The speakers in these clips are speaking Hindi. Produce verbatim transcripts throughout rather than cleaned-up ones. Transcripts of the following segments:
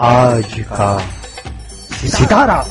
आज का सितारा।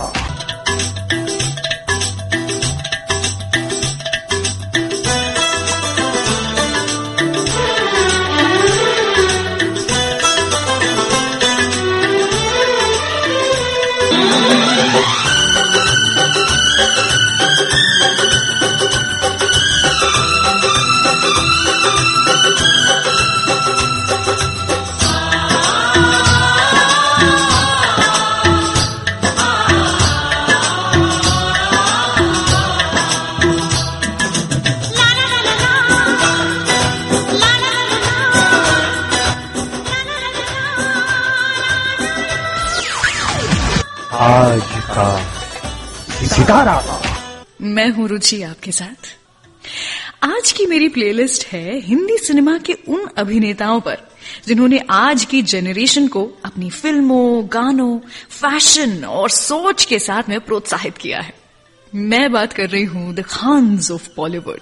मैं हूं रुचि आपके साथ। आज की मेरी प्लेलिस्ट है हिंदी सिनेमा के उन अभिनेताओं पर जिन्होंने आज की जनरेशन को अपनी फिल्मों, गानों, फैशन और सोच के साथ में प्रोत्साहित किया है। मैं बात कर रही हूं द खान्स ऑफ बॉलीवुड,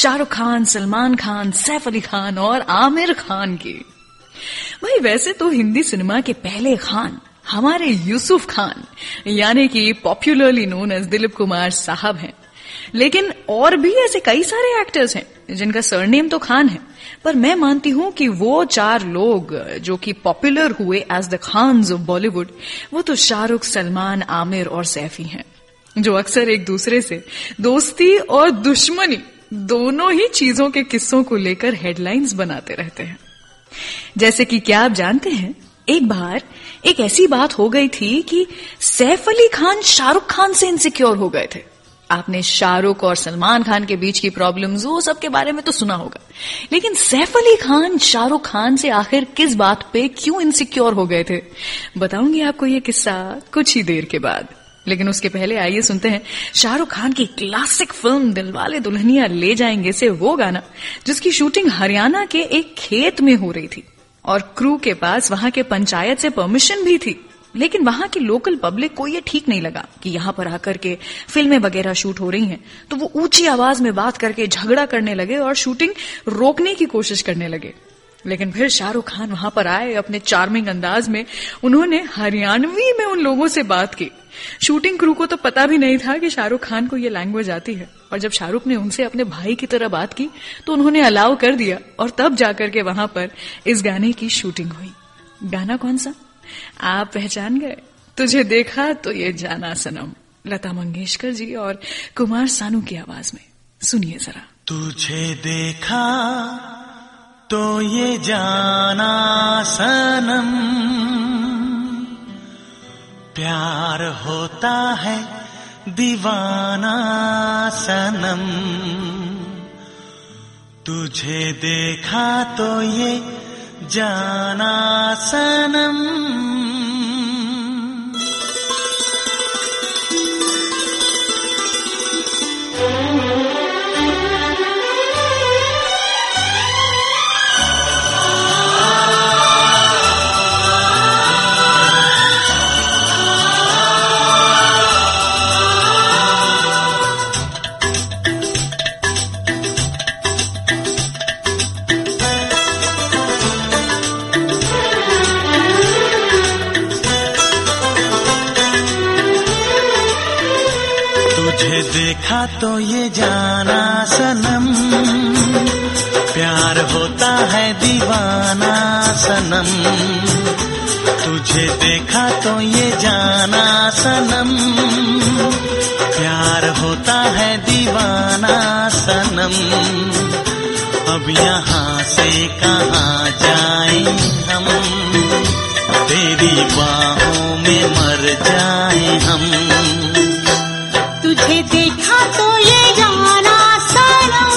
शाहरुख खान, सलमान खान, सैफ अली खान और आमिर खान की। भाई वैसे तो हिंदी सिनेमा के पहले खान हमारे यूसुफ खान यानी कि popularly known as Dilip Kumar sahab हैं, लेकिन और भी ऐसे कई सारे एक्टर्स हैं जिनका सरनेम तो खान है, पर मैं मानती हूं कि वो चार लोग जो कि पॉपुलर हुए as the Khans of Bollywood वो तो शाहरुख, सलमान, आमिर और सैफी हैं, जो अक्सर एक दूसरे से दोस्ती और दुश्मनी दोनों ही चीजों के किस्सों को लेकर हेडलाइंस बनाते रहते हैं। जैसे कि क्या आप जानते हैं, एक बार एक ऐसी बात हो गई थी कि सैफ अली खान शाहरुख खान से इनसिक्योर हो गए थे। आपने शाहरुख और सलमान खान के बीच की प्रॉब्लम्स वो सब के बारे में तो सुना होगा, लेकिन सैफ अली खान शाहरुख खान से आखिर किस बात पे क्यों इनसिक्योर हो गए थे, बताऊंगी आपको ये किस्सा कुछ ही देर के बाद। लेकिन उसके पहले आइए सुनते हैं शाहरुख खान की क्लासिक फिल्म दिलवाले दुल्हनिया ले जाएंगे से वो गाना जिसकी शूटिंग हरियाणा के एक खेत में हो रही थी और क्रू के पास वहां के पंचायत से परमिशन भी थी, लेकिन वहां की लोकल पब्लिक को ये ठीक नहीं लगा कि यहां पर आकर के फिल्में वगैरह शूट हो रही हैं, तो वो ऊंची आवाज में बात करके झगड़ा करने लगे और शूटिंग रोकने की कोशिश करने लगे। लेकिन फिर शाहरुख खान वहां पर आए अपने चार्मिंग अंदाज में, उन्होंने हरियाणवी में उन लोगों से बात की। शूटिंग क्रू को तो पता भी नहीं था कि शाहरुख खान को ये लैंग्वेज आती है, और जब शाहरुख ने उनसे अपने भाई की तरह बात की तो उन्होंने अलाउ कर दिया और तब जाकर के वहां पर इस गाने की शूटिंग हुई। गाना कौन सा आप पहचान गए, तुझे देखा तो ये जाना सनम, लता मंगेशकर जी और कुमार सानू की आवाज में। सुनिए जरा। तुझे देखा तो ये जाना सनम, प्यार होता है दीवाना सनम, तुझे देखा तो ये जाना सनम। तो ये जाना सनम, प्यार होता है दीवाना सनम, तुझे देखा तो ये जाना सनम, प्यार होता है दीवाना सनम। अब यहाँ से कहाँ जाए हम, तेरी बाहों में मर जाए हम, तुझे देखा तो ये जाना सनम,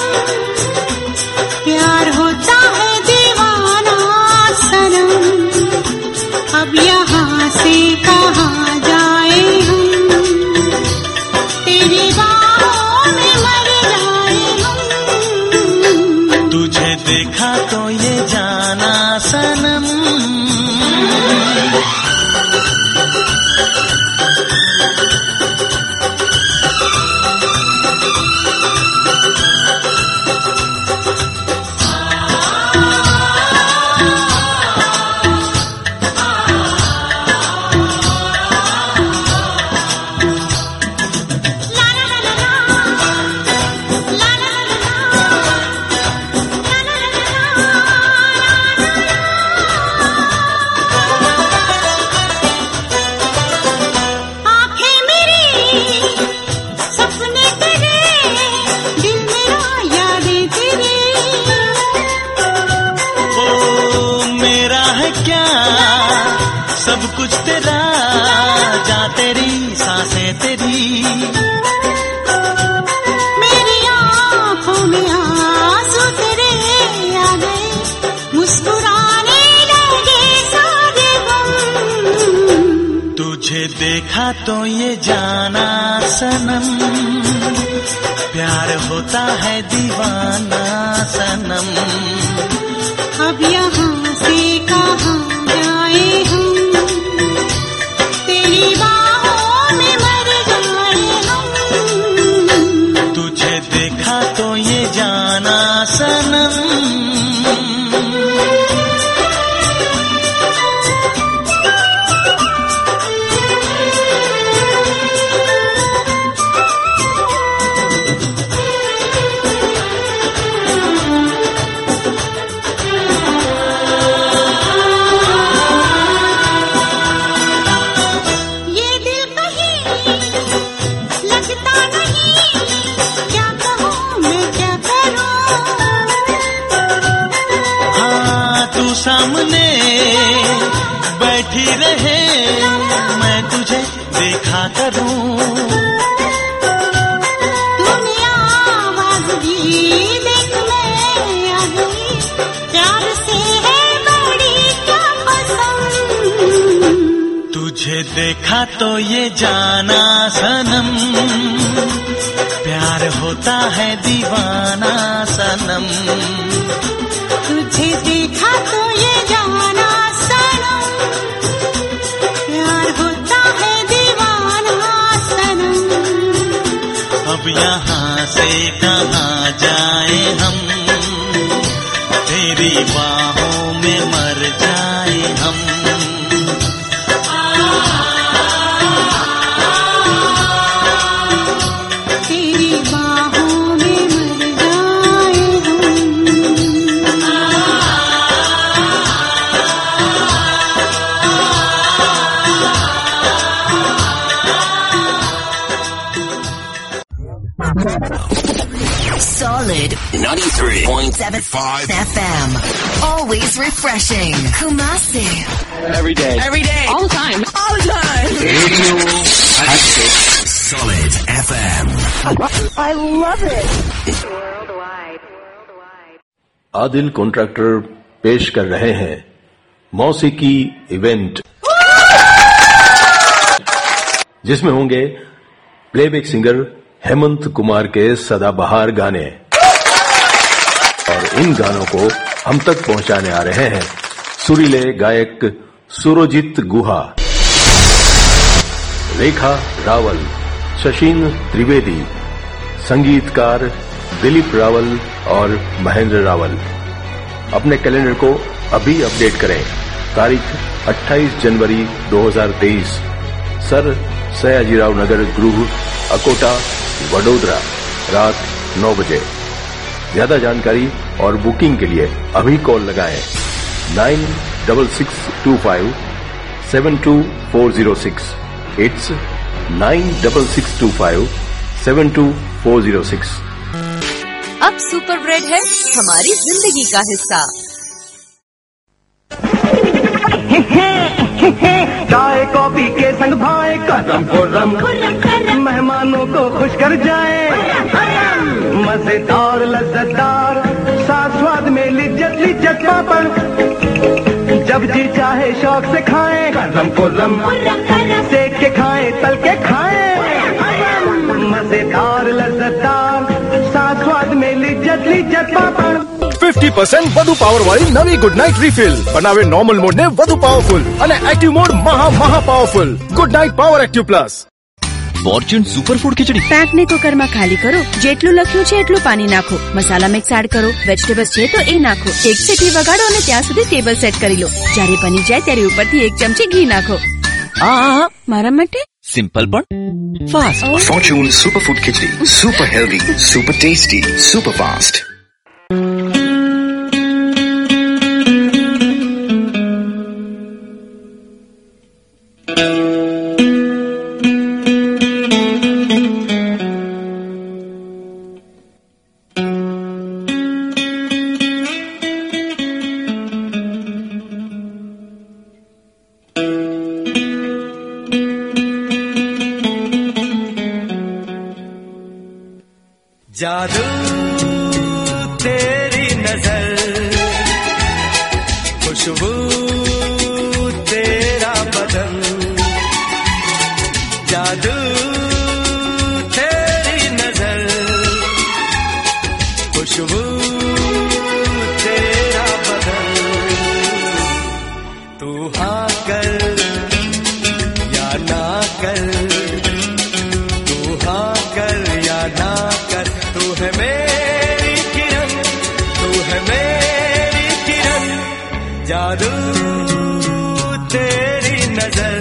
प्यार होता है दीवाना सनम, अब यहाँ से कहाँ जाए हम, तेरी बाहों में मर जाए हम, तुझे देखा तो ये जाना सनम। क्या सब कुछ तेरा, जा तेरी सांसें तेरी, मेरी आँखों में आंसू तेरे आ गए, मुस्कुराने लगे सारे गम। तुझे देखा तो ये जाना सनम, प्यार होता है दीवाना सनम। अब यहाँ से कहाँ जाए हम, तेरी बाहों में मर जाए हम। तुझे देखा तो ये जाना सनम, सामने बैठी रहे मैं तुझे देखा करूं, दुनिया आवाज भी देख मैं आ गई, प्यार से है बड़ी क्या पसंद। तुझे देखा तो ये जाना सनम, प्यार होता है दीवाना सनम। तुझे देखा तो ये जाना सनम, प्यार होता है दीवाना सनम। अब यहाँ से कहाँ जाए हम, तेरी बाहों में मर जाए हम। ninety-three point seven five F M. Always refreshing. Kumasi. Every day. Every day. All the time. All the time. Radio Solid F M. I love it. Worldwide. Worldwide. Adil Contractor पेश कर रहे हैं मौसीकी इवेंट, जिसमें होंगे प्लेबैक सिंगर हेमंत कुमार के सदाबहार गाने, और इन गानों को हम तक पहुंचाने आ रहे हैं सुरीले गायक सुरोजित गुहा, रेखा रावल, शशिन त्रिवेदी, संगीतकार दिलीप रावल और महेंद्र रावल। अपने कैलेंडर को अभी अपडेट करें। तारीख अट्ठाईस जनवरी दो हज़ार तेईस, सर सयाजीराव नगर गृह, अकोटा, वडोदरा, रात नौ बजे। ज्यादा जानकारी और बुकिंग के लिए अभी कॉल लगाएं nine double six two five seven two four zero six. It's nine double six two five seven two four zero six. अब सुपर ब्रेड है हमारी जिंदगी का हिस्सा। चाय कॉफी के संग भाए करम करम, मेहमानों को खुश कर जाए, मजेदार लज्जतदार साथ स्वाद में लिज्जत लिज्जत पापड़, जब जी चाहे शौक से खाए, गरम कोलम सेक के खाए तल के खाए, मजेदार लज्जतदार साथ स्वाद में लिज्जत लिज्जत पापड़। पचास परसेंट વધુ પાવર વાળી નવી ગુડ નાઇટ રીફિલ બનાવે નોર્મલ મોડ ને વધુ પાવરફુલ અને એક્ટિવ મોડ મહા મહા powerful good night power active plus. Fortune superfood ખીચડી પેક ને કુકરમાં ખાલી કરો, જેટલું લખ્યું છે એટલું પાણી નાખો, મસાલા મિક્સ એડ કરો, વેજીટેબલ્સ છે તો એ નાખો, એક સીટી વગાડો અને ત્યાં સુધી ટેબલ સેટ કરી લો। જ્યારે બની જાય ત્યારે ઉપરથી એક ચમચી ઘી નાખો। આ મારા માટે સિમ્પલ પણ fast Fortune superfood khichdi, super healthy, super tasty, super fast. हाँ कर या ना कर, तू हाँ कर या ना कर, तू है मेरी किरण, तू है मेरी किरण, जादू तेरी नजर,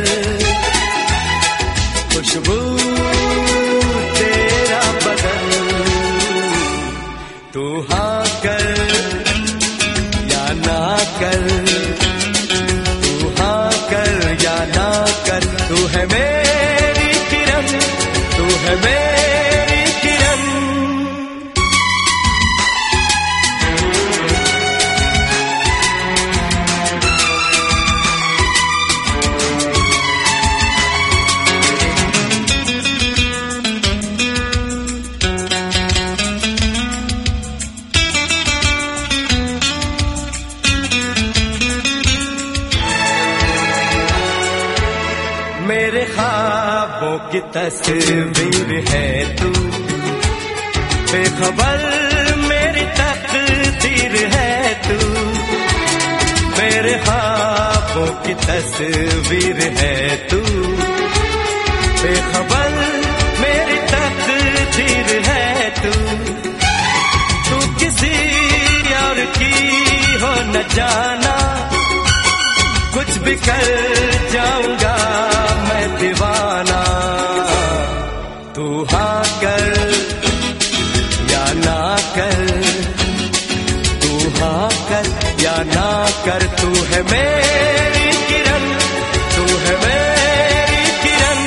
खुशबू तेरा बदन, तू हाँ कर या ना कर, तू हाँ कर या ना कर, तू है मेरी किरण, तू है मेरी किरण। की तस्वीर है तू, बेखबर मेरी तकदीर है तू, मेरे ख्वाबों की तस्वीर है तू, बेखबर मेरी तकदीर है तू, तू किसी और की हो न जाना, कुछ भी कर जाऊंगा मैं दीवाना, तू हाँ कर या ना कर, तू हाँ कर या ना कर, तू है मेरी किरण, तू है मेरी किरण।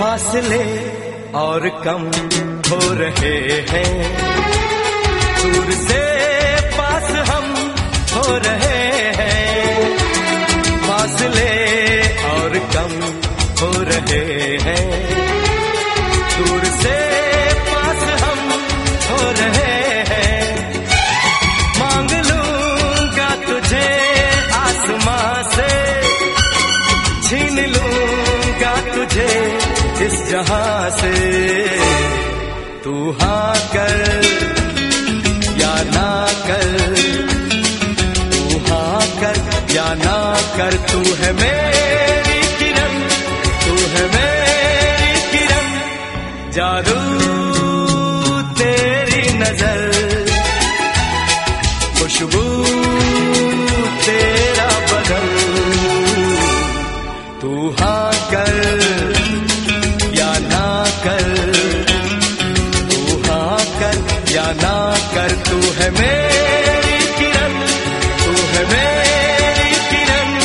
फासले और कम हो रहे हैं, दूर से पास हम हो रहे हैं, फासले और कम हो रहे हैं, दूर से पास हम हो रहे हैं, मांग लूंगा तुझे आसमां से, छीन लूंगा तुझे इस जहां से, तू हाँ कर या ना कर, तू हाँ कर या ना कर, तू है मेरी किरण, तू है मेरी किरण, जादू तेरी नजर, खुशबू तेरा बदन, तू हाँ कर कर, तू हाँ कर या ना कर, तू है मेरी किरण, तू है मेरी किरण,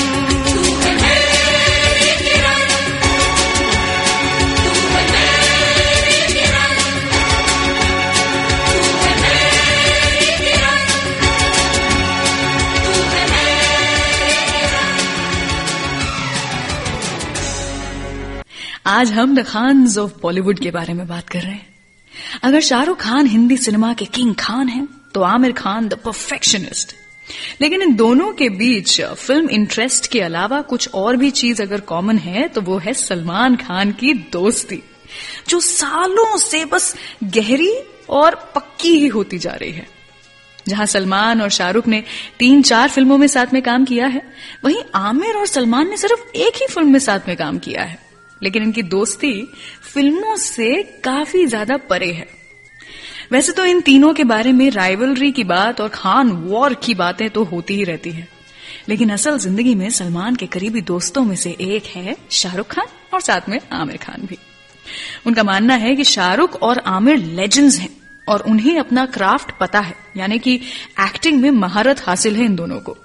तू है मेरी किरण, तू है मेरी किरण, तू है मेरी किरण, तू है मेरी किरण। आज हम द खान्स ऑफ बॉलीवुड के बारे में बात कर रहे हैं। अगर शाहरुख खान हिंदी सिनेमा के किंग खान हैं, तो आमिर खान द परफेक्शनिस्ट। लेकिन इन दोनों के बीच फिल्म इंटरेस्ट के अलावा कुछ और भी चीज अगर कॉमन है तो वो है सलमान खान की दोस्ती, जो सालों से बस गहरी और पक्की ही होती जा रही है। जहां सलमान और शाहरुख ने तीन चार फिल्मों में साथ में काम किया है, वहीं आमिर और सलमान ने सिर्फ एक ही फिल्म में साथ में काम किया है, लेकिन इनकी दोस्ती फिल्मों से काफी ज्यादा परे है। वैसे तो इन तीनों के बारे में राइवलरी की बात और खान वॉर की बातें तो होती ही रहती हैं, लेकिन असल जिंदगी में सलमान के करीबी दोस्तों में से एक है शाहरुख खान और साथ में आमिर खान भी। उनका मानना है कि शाहरुख और आमिर लेजेंड्स हैं और उन्हें अपना क्राफ्ट पता है, यानी कि एक्टिंग में महारत हासिल है इन दोनों को।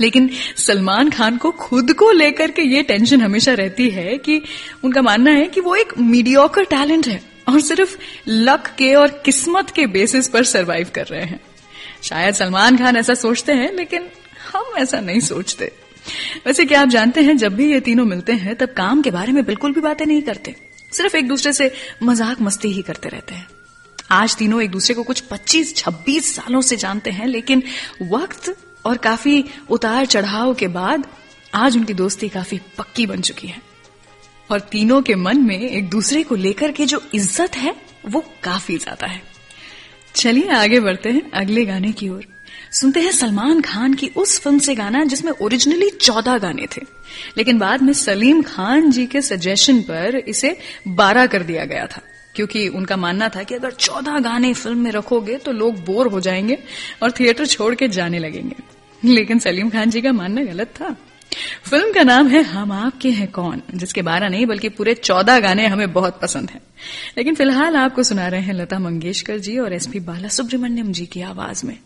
लेकिन सलमान खान को खुद को लेकर के ये टेंशन हमेशा रहती है कि उनका मानना है कि वो एक मीडियोकर टैलेंट है और सिर्फ लक के और किस्मत के बेसिस पर सरवाइव कर रहे हैं। शायद सलमान खान ऐसा सोचते हैं, लेकिन हम ऐसा नहीं सोचते। वैसे क्या आप जानते हैं, जब भी ये तीनों मिलते हैं तब काम के बारे में बिल्कुल भी बातें नहीं करते। सिर्फ एक दूसरे से मजाक मस्ती ही करते रहते हैं। आज तीनों एक दूसरे को कुछ पच्चीस छब्बीस सालों से जानते हैं, लेकिन वक्त और काफी उतार चढ़ाव के बाद आज उनकी दोस्ती काफी पक्की बन चुकी है और तीनों के मन में एक दूसरे को लेकर के जो इज्जत है वो काफी ज्यादा है। चलिए आगे बढ़ते हैं अगले गाने की ओर। सुनते हैं सलमान खान की उस फिल्म से गाना जिसमें ओरिजिनली चौदह गाने थे, लेकिन बाद में सलीम खान जी के सजेशन पर इसे बारह कर दिया गया था, क्योंकि उनका मानना था कि अगर चौदह गाने फिल्म में रखोगे तो लोग बोर हो जाएंगे और थिएटर छोड़ के जाने लगेंगे। लेकिन सलीम खान जी का मानना गलत था। फिल्म का नाम है हम आपके हैं कौन, जिसके बारह नहीं बल्कि पूरे चौदह गाने हमें बहुत पसंद हैं। लेकिन फिलहाल आपको सुना रहे हैं लता मंगेशकर जी और एस पी बालासुब्रमण्यम जी की आवाज में।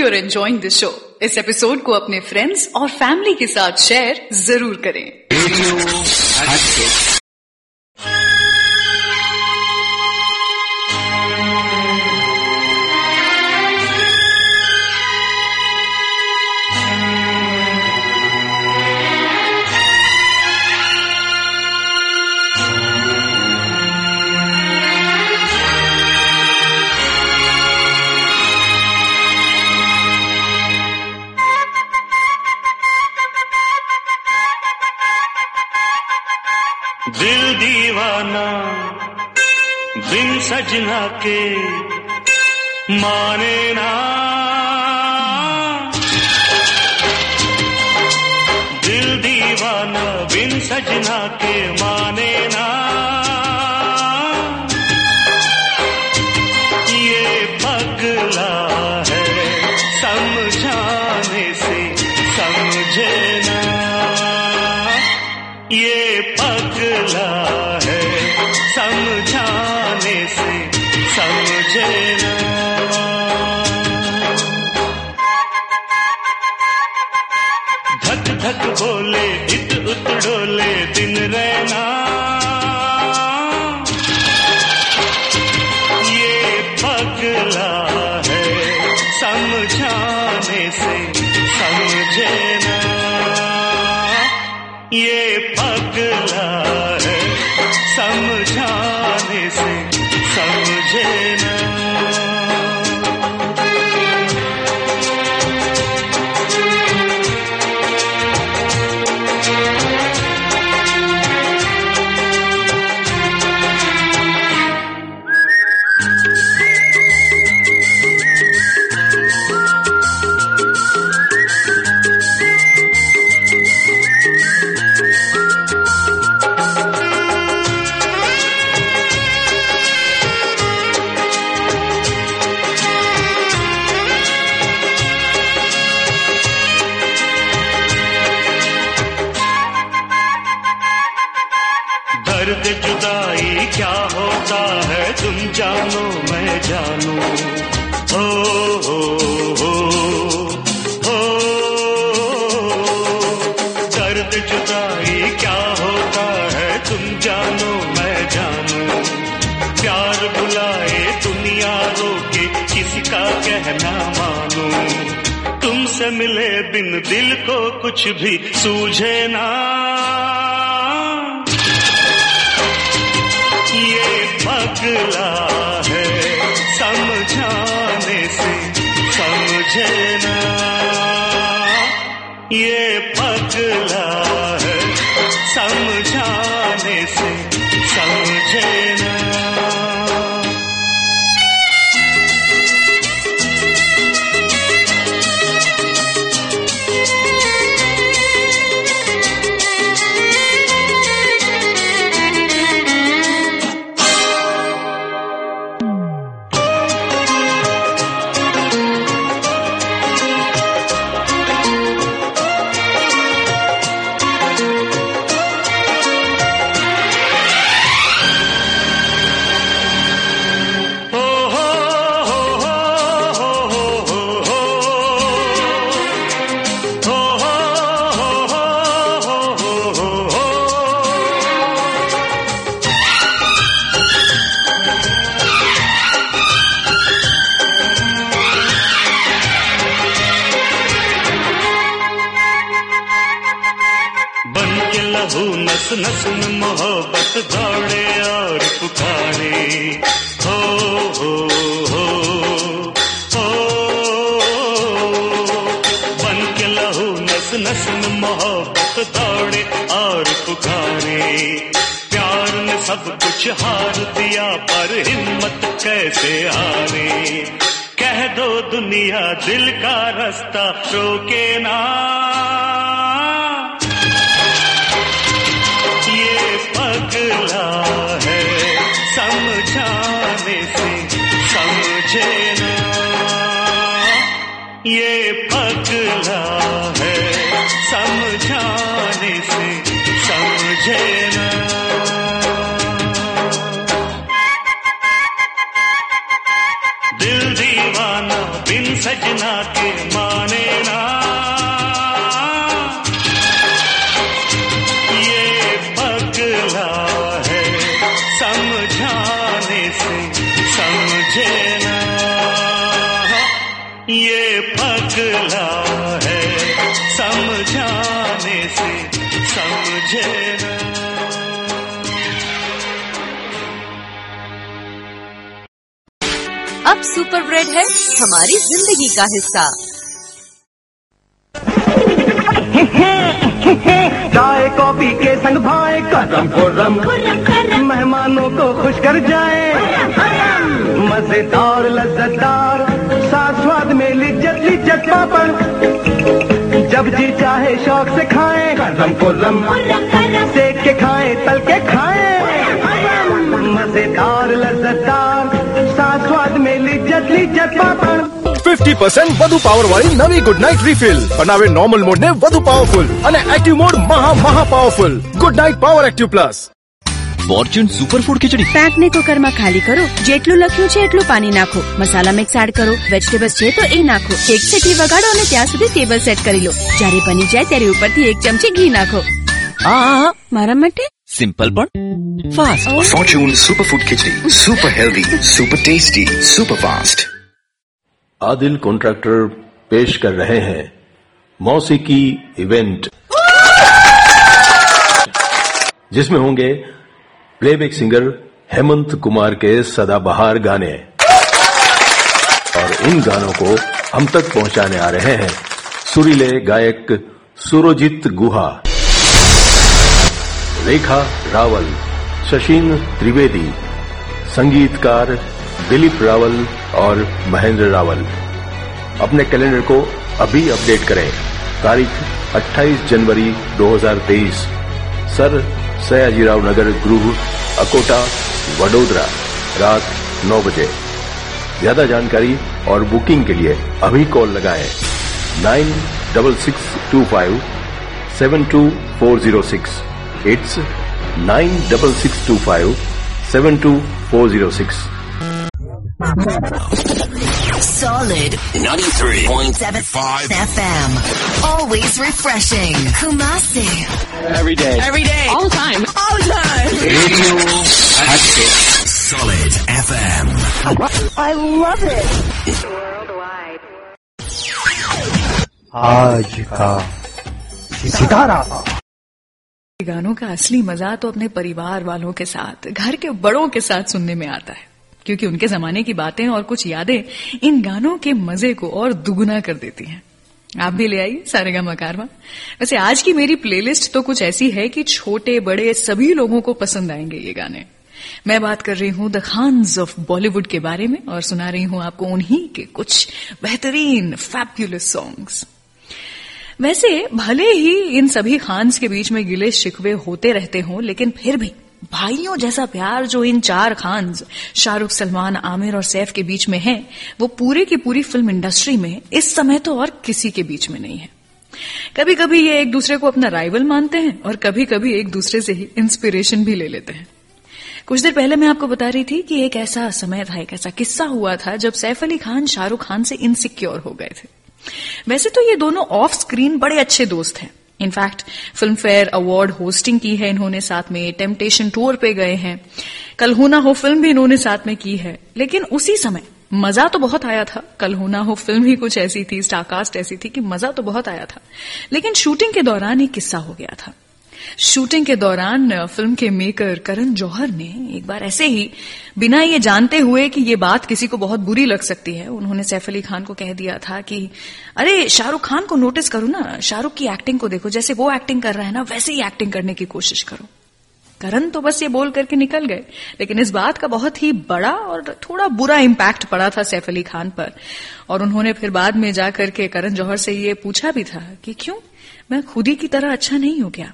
You're enjoying this show. इस एपिसोड को अपने फ्रेंड्स और फैमिली के साथ शेयर जरूर करें। दिल दीवाना बिन सजना के माने ना, दिल दीवाना बिन सजना के माने ना, ये पगला है समझाने से समझे ना, ये पगला है समझाने से समझे ना। धक बोले इत उत डोले दिन रहना, ये पगला है समझाने से समझे ना, ये पगला है समझाने से समझे ना। मिले बिन दिल को कुछ भी सूझे ना, ये पगला है समझाने से समझे ना, ये पगला है समझाने से समझे ना। नस में मोहब्बत दौड़े और पुकारे, हो हो हो हो, बन के लहू नस नस में मोहब्बत दौड़े और पुकारे, प्यार ने सब कुछ हार दिया पर हिम्मत कैसे हारे, कह दो दुनिया दिल का रास्ता रोके ना, पगला है समझाने से समझे ना, ये पगला है समझाने से समझे ना। दिल दीवाना बिन सजना के माने ना, ये पगला है समझाने से समझे ना। अब सुपर ब्रेड है हमारी जिंदगी का हिस्सा। चाय कॉफी के संग भाए करम खुर्रम मेहमानों को खुश कर जाए मजेदार लज्जतदार साथ स्वाद में लिज्जत लिज्जत पापड़ जब जी चाहे शौक से खाए करम खुर्रम सेक के खाए तल के खाए मजेदार लज्जतदार साथ स्वाद में लिज्जत लिज्जत पापड़ પચાસ ટકા વધુ પાવર વાળી નવી ગુડ નાઇટ રીફિલ બનાવે નોર્મલ મોડ ને વધુ પાવરફુલ અને એક્ટિવ મોડ મહા મહા powerful good night power active plus. Fortune superfood ખીચડી પાકને કુકરમાં ખાલી કરો, જેટલું લખ્યું છે એટલું પાણી નાખો, મસાલા મિક્સ એડ કરો, વેજીટેબલ્સ છે તો એ નાખો, એક સીટી વગાડો અને ત્યાં સુધી ટેબલ સેટ કરી લો. જ્યારે બની જાય ત્યારે ઉપરથી એક ચમચી ઘી નાખો. આ મારા માટે સિમ્પલ પણ fast Fortune superfood khichdi, super healthy, super tasty, super fast. Adil Contractor पेश कर रहे हैं मौसीकी इवेंट, जिसमें होंगे प्लेबैक सिंगर हेमंत कुमार के सदाबहार गाने, और इन गानों को हम तक पहुंचाने आ रहे हैं सुरीले गायक सुरोजित गुहा, रेखा रावल, शशिन त्रिवेदी, संगीतकार दिलीप रावल और महेंद्र रावल. अपने कैलेंडर को अभी अपडेट करें. तारीख अट्ठाईस जनवरी दो हज़ार तेईस, सर सयाजीराव नगर गृह, अकोटा, वडोदरा, रात नौ बजे. ज्यादा जानकारी और बुकिंग के लिए अभी कॉल लगाएं nine double six two five seven two four zero six. It's nine double six two five seven two four zero six. Solid ninety-three point seven five F M. Always refreshing. Kumasi. Every day. Every day. All the time. All the time. Radio Active. Solid F M. I love it. Worldwide. आज का सितारा. गानों का असली मजा तो अपने परिवार वालों के साथ, घर के बड़ों के साथ सुनने में आता है, क्योंकि उनके जमाने की बातें और कुछ यादें इन गानों के मजे को और दुगुना कर देती हैं. आप भी ले आइए सारेगामा कारवा. वैसे आज की मेरी प्लेलिस्ट तो कुछ ऐसी है कि छोटे बड़े सभी लोगों को पसंद आएंगे ये गाने. मैं बात कर रही हूं द खान्स ऑफ बॉलीवुड के बारे में और सुना रही हूं आपको उन्हीं के कुछ बेहतरीन फैब्युलस सॉन्ग्स. वैसे भले ही इन सभी खान्स के बीच में गिले शिकवे होते रहते हों, लेकिन फिर भी भाइयों जैसा प्यार जो इन चार खान्स शाहरुख, सलमान, आमिर और सैफ के बीच में है, वो पूरे की पूरी फिल्म इंडस्ट्री में इस समय तो और किसी के बीच में नहीं है. कभी कभी ये एक दूसरे को अपना राइवल मानते हैं और कभी कभी एक दूसरे से ही इंस्पिरेशन भी ले लेते हैं. कुछ देर पहले मैं आपको बता रही थी कि एक ऐसा समय था, एक ऐसा किस्सा हुआ था जब सैफ अली खान शाहरुख खान से इनसिक्योर हो गए थे. वैसे तो ये दोनों ऑफ स्क्रीन बड़े अच्छे दोस्त हैं. In fact film fair award hosting की है इन्होंने, साथ में टेम्पटेशन टूर पे गए हैं, कल हो ना हो फिल्म भी इन्होंने साथ में की है. लेकिन उसी समय मजा तो बहुत आया था, कल हो ना हो फिल्म ही कुछ ऐसी थी, स्टारकास्ट ऐसी थी कि मजा तो बहुत आया था, लेकिन शूटिंग के दौरान एक किस्सा हो गया था. शूटिंग के दौरान फिल्म के मेकर करण जौहर ने एक बार ऐसे ही बिना ये जानते हुए कि ये बात किसी को बहुत बुरी लग सकती है, उन्होंने सैफ अली खान को कह दिया था कि अरे शाहरुख खान को नोटिस करो ना, शाहरुख की एक्टिंग को देखो, जैसे वो एक्टिंग कर रहा है ना वैसे ही एक्टिंग करने की कोशिश करो. करण तो बस ये बोल करके निकल गए, लेकिन इस बात का बहुत ही बड़ा और थोड़ा बुरा इम्पैक्ट पड़ा था सैफ अली खान पर. और उन्होंने फिर बाद में जाकर के करण जौहर से ये पूछा भी था कि क्यों मैं खुद ही की तरह अच्छा नहीं हो गया.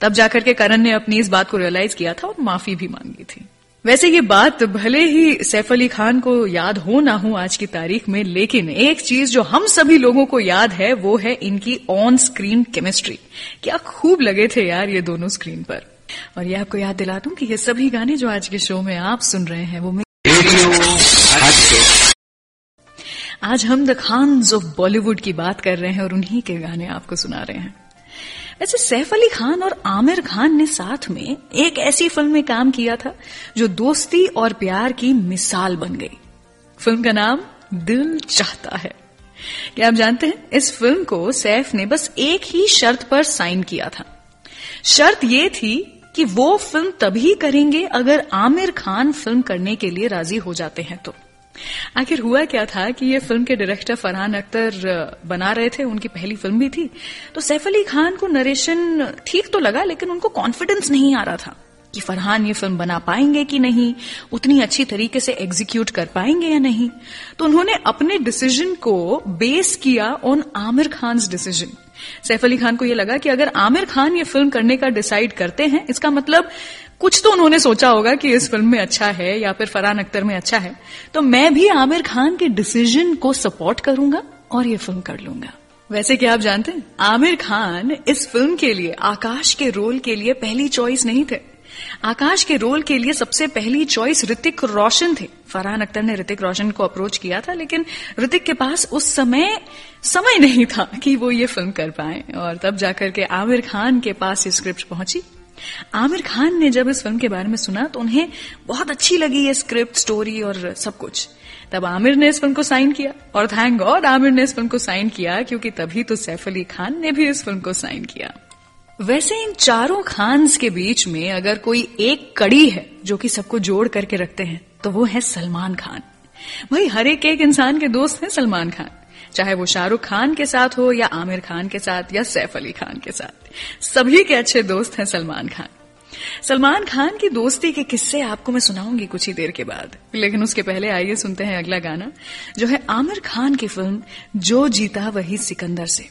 तब जाकर के करण ने अपनी इस बात को रियलाइज किया था और माफी भी मांगी थी. वैसे ये बात भले ही सैफ अली खान को याद हो ना हो आज की तारीख में, लेकिन एक चीज जो हम सभी लोगों को याद है वो है इनकी ऑन स्क्रीन केमिस्ट्री. क्या खूब लगे थे यार ये दोनों स्क्रीन पर. और ये आपको याद दिला दूं कि ये सभी गाने जो आज के शो में आप सुन रहे हैं वो मेरे. आज हम द खान्स ऑफ बॉलीवुड की बात कर रहे हैं और उन्हीं के गाने आपको सुना रहे हैं. वैसे सैफ अली खान और आमिर खान ने साथ में एक ऐसी फिल्म में काम किया था जो दोस्ती और प्यार की मिसाल बन गई. फिल्म का नाम दिल चाहता है. क्या आप जानते हैं इस फिल्म को सैफ ने बस एक ही शर्त पर साइन किया था. शर्त ये थी कि वो फिल्म तभी करेंगे अगर आमिर खान फिल्म करने के लिए राजी हो जाते हैं तो. आखिर हुआ क्या था कि ये फिल्म के डायरेक्टर फरहान अख्तर बना रहे थे, उनकी पहली फिल्म भी थी, तो सैफ अली खान को नरेशन ठीक तो लगा लेकिन उनको कॉन्फिडेंस नहीं आ रहा था कि फरहान ये फिल्म बना पाएंगे कि नहीं, उतनी अच्छी तरीके से एग्जीक्यूट कर पाएंगे या नहीं। तो उन्होंने अपने डिसीजन को बेस किया ऑन आमिर खान्स डिसीजन। सैफ अली खान को ये लगा कि अगर आमिर खान ये फिल्म करने का डिसाइड करते हैं, इसका मतलब कुछ तो उन्होंने सोचा होगा कि इस फिल्म में अच्छा है या फिर फरहान अख्तर में अच्छा है, तो मैं भी आमिर खान के डिसीजन को सपोर्ट करूंगा और ये फिल्म कर लूंगा। वैसे क्या आप जानते हैं, आमिर खान इस फिल्म के लिए, आकाश के रोल के लिए पहली चॉइस नहीं थे। आकाश के रोल के लिए सबसे पहली चॉइस ऋतिक रोशन थे। फरहान अख्तर ने ऋतिक रोशन को अप्रोच किया था लेकिन ऋतिक के पास उस समय समय नहीं था कि वो ये फिल्म कर पाए, और तब जाकर के आमिर खान के पास ये स्क्रिप्ट पहुंची। आमिर खान ने जब इस फिल्म के बारे में सुना तो उन्हें बहुत अच्छी लगी ये स्क्रिप्ट, स्टोरी और सब कुछ। तब आमिर ने इस फिल्म को साइन किया, और थैंक गॉड आमिर ने इस फिल्म को साइन किया क्योंकि तभी तो सैफ अली खान ने भी इस फिल्म को साइन किया। वैसे इन चारों खान्स के बीच में अगर कोई एक कड़ी है जो कि सबको जोड़ करके रखते हैं तो वो है सलमान खान। भाई हर एक एक इंसान के दोस्त हैं सलमान खान, चाहे वो शाहरुख खान के साथ हो या आमिर खान के साथ या सैफ अली खान के साथ, सभी के अच्छे दोस्त हैं सलमान खान। सलमान खान की दोस्ती के किस्से आपको मैं सुनाऊंगी कुछ ही देर के बाद, लेकिन उसके पहले आइए सुनते हैं अगला गाना जो है आमिर खान की फिल्म जो जीता वही सिकंदर से,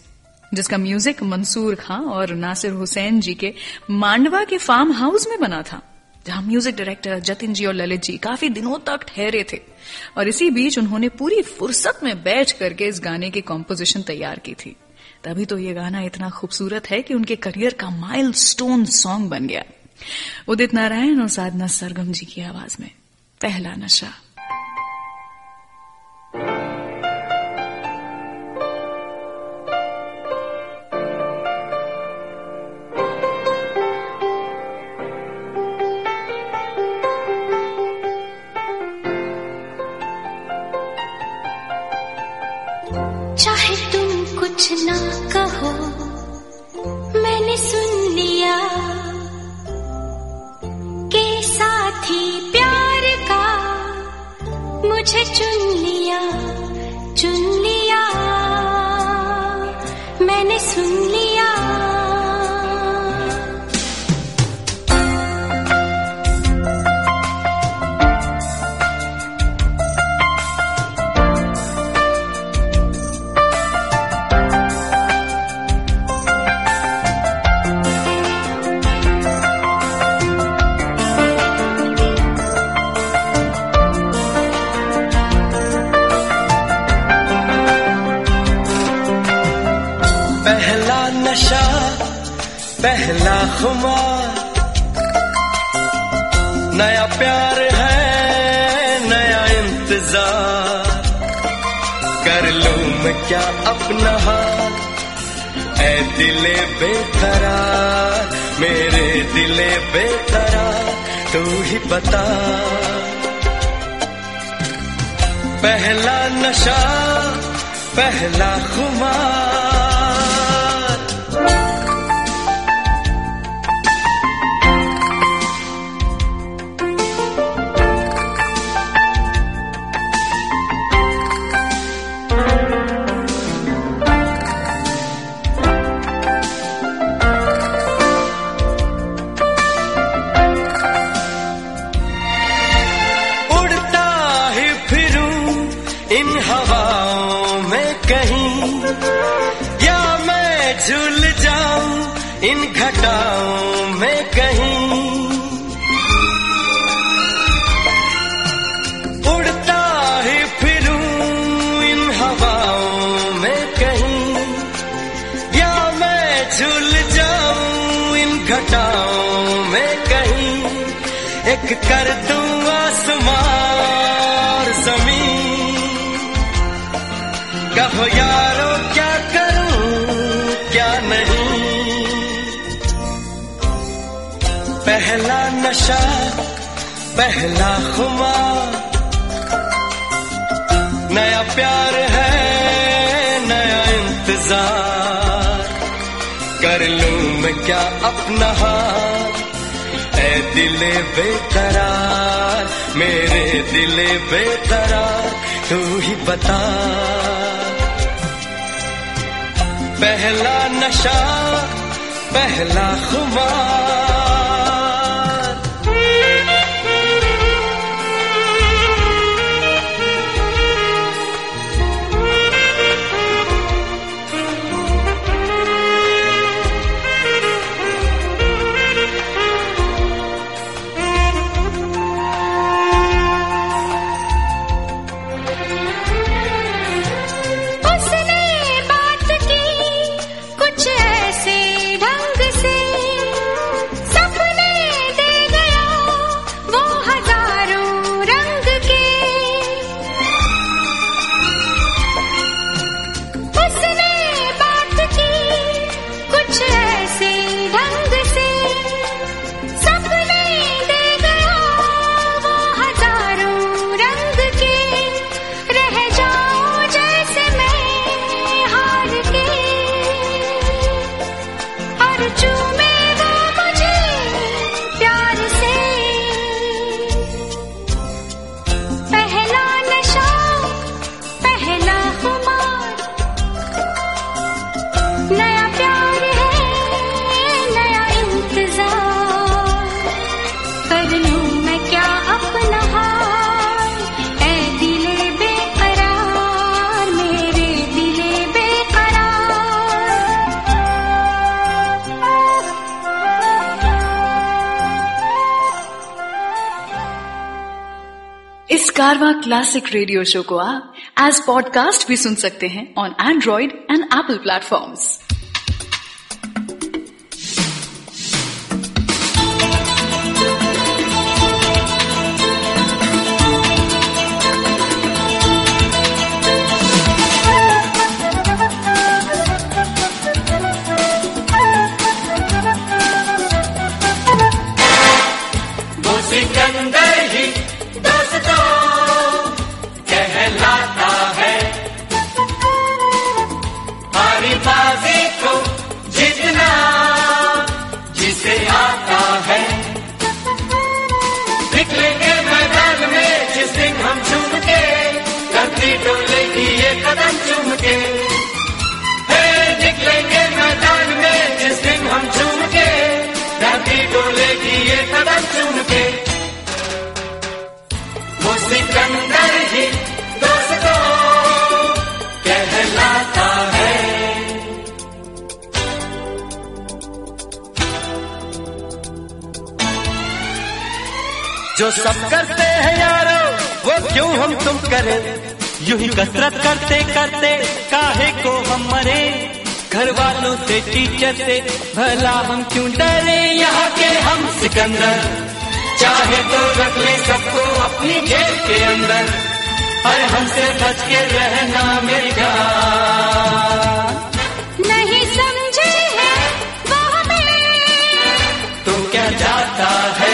जिसका म्यूजिक मंसूर खान और नासिर हुसैन जी के मांडवा के फार्म हाउस में बना था, जहां म्यूजिक डायरेक्टर जतिन जी और ललित जी काफी दिनों तक ठहरे थे, और इसी बीच उन्होंने पूरी फुर्सत में बैठ करके इस गाने की कॉम्पोजिशन तैयार की थी। तभी तो ये गाना इतना खूबसूरत है कि उनके करियर का माइलस्टोन सॉन्ग बन गया। उदित नारायण और साधना सरगम जी की आवाज में पहला नशा। चाहे तुम कुछ ना कहो मैंने सुन लिया के साथी प्यार का मुझे चुन लिया चुन लिया मैंने सुन लिया। पहला खुमार नया प्यार है नया इंतजार, कर लूं मैं क्या अपना हाथ ऐ दिले बेकरार मेरे दिले बेकरार तू ही बता। पहला नशा पहला खुमार कर दूं आसमान जमीन, कहो यारो क्या करूं क्या नहीं। पहला नशा पहला खुमार नया प्यार है नया इंतजार, कर लूं मैं क्या अपना हाथ दिले बेकरार, मेरे दिले बेकरार, तू ही बता। पहला नशा पहला खुमार, कारवा क्लासिक रेडियो शो को आप एज पॉडकास्ट भी सुन सकते हैं on Android and Apple platforms. जो सब करते हैं यारो वो क्यों हम तुम करें, यूं ही कसरत करते करते काहे को हम मरे। घर वालों से टीचर से भला हम क्यों डरे, यहाँ के हम सिकंदर। चाहे तो रख ले सबको अपनी जेब के अंदर, और हमसे बच के रहना मेरे घर। नहीं समझे हैं वो हमें, तो क्या जाता है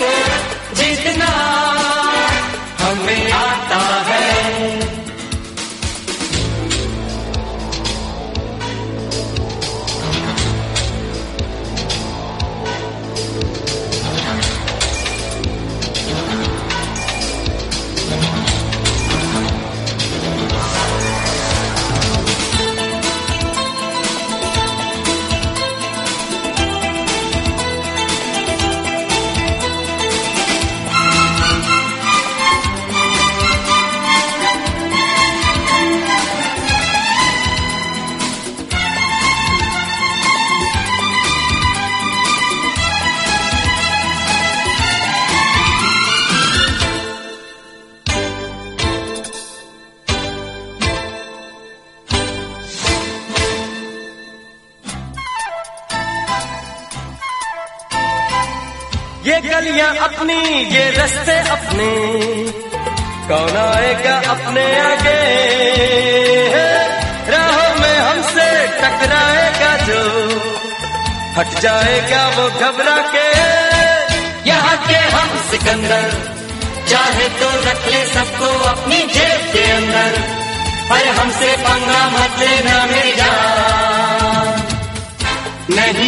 को जितना हमें आता है। अपनी ये रस्ते अपने, कौन आएगा अपने आगे। राहों में हमसे टकराएगा जो, हट जाएगा वो घबरा के। यहाँ के हम सिकंदर, चाहे तो रख ले सबको अपनी जेब के अंदर, पर हमसे पंगा मत लेना मेरी जान। नहीं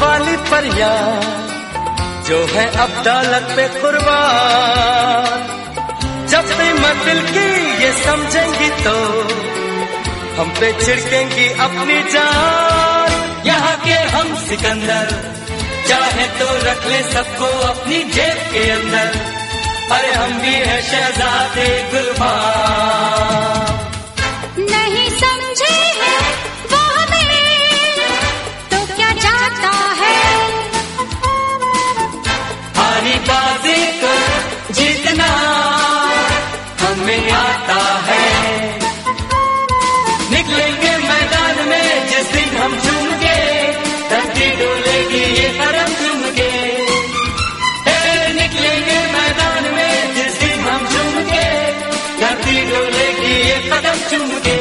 वाली परिया जो है अब दौलत पे कुर्बान। जब मत दिल की ये समझेंगी तो हम पे छिड़केंगी अपनी जान। यहाँ के हम सिकंदर चाहे तो रख ले सबको अपनी जेब के अंदर, अरे हम भी है शहजादे गुलबान। नहीं समझे हैं वो हमें तो क्या जाता है, हारी बाजी को जीतना हमें आता है। निकलेंगे मैदान में जिस दिन हम चूम के, धरती डोलेगी ये करम चूम के। निकलेंगे मैदान में जिस दिन हम चूम के, धरती डोलेगी ये कदम चूम के।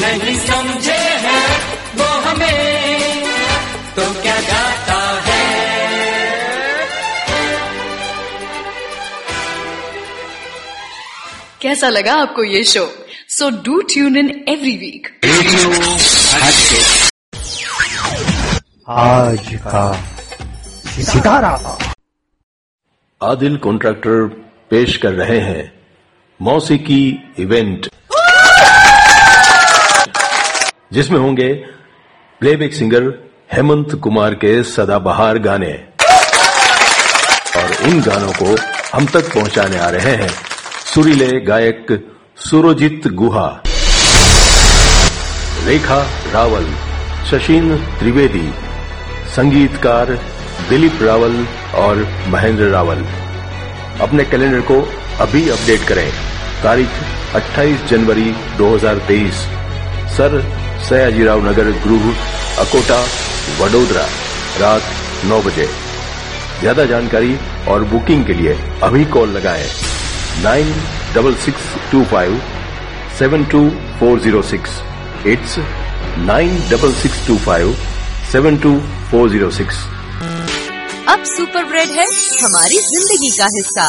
नहीं समझे हैं वो हमें तो क्या जाता है। कैसा लगा आपको ये show? So do tune in every week. Radio आज का सितारा। आदिल कॉन्ट्रैक्टर पेश कर रहे हैं मौसीकी इवेंट, जिसमें होंगे प्लेबैक सिंगर हेमंत कुमार के सदाबहार गाने, और उन गानों को हम तक पहुंचाने आ रहे हैं सुरीले गायक सुरोजित गुहा, रेखा रावल, शशिन त्रिवेदी, संगीतकार दिलीप रावल और महेंद्र रावल। अपने कैलेंडर को अभी अपडेट करें। तारीख अट्ठाईस जनवरी दो हज़ार तेईस, सर सयाजीराव नगर गृह, अकोटा, वडोदरा, रात नौ बजे। ज्यादा जानकारी और बुकिंग के लिए अभी कॉल लगाएं nine double six two five seven two four zero six. It's nine double six two five seven two four zero six. अब सुपर ब्रेड है हमारी जिंदगी का हिस्सा।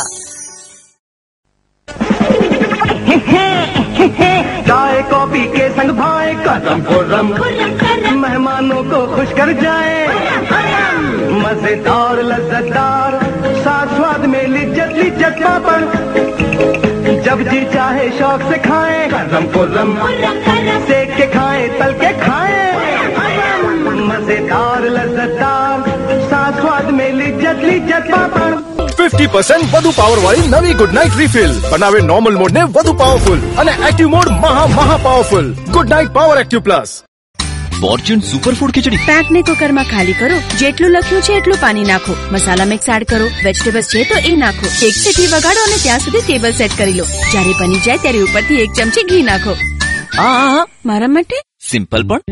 चाय कॉफी के संग भाए कदम खुर्रम, मेहमानों को खुश कर जाए। मजेदार लज्जतदार साथ स्वाद में लिज्जत लिज्जत पापड़, जब जी चाहे शौक से खाए। कदम खुर्रम सेक के खाए तल के खाए, मजेदार लज्जतदार साथ स्वाद में लिज्जत लिज्जत पापड़। પચાસ ટકા વધુ પાવર વાળી નવી ગુડ નાઇટ રીફિલ બનાવે નોર્મલ મોડ ને વધુ પાવરફુલ અને એક્ટિવ મોડ મહા મહા powerful good night power active plus. Fortune superfood ખીચડી પેકને કુકરમાં ખાલી કરો, જેટલું લખ્યું છે એટલું પાણી નાખો, મસાલા મિક્સ એડ કરો, વેજીટેબલ્સ છે તો એ નાખો, એક સીટી વગાડો અને ત્યાં સુધી ટેબલ સેટ કરી લો। જ્યારે બની જાય ત્યારે ઉપરથી એક ચમચી ઘી નાખો। આ મારા માટે સિમ્પલ પણ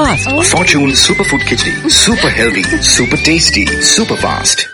fast Fortune superfood khichdi, super healthy, super tasty, super fast.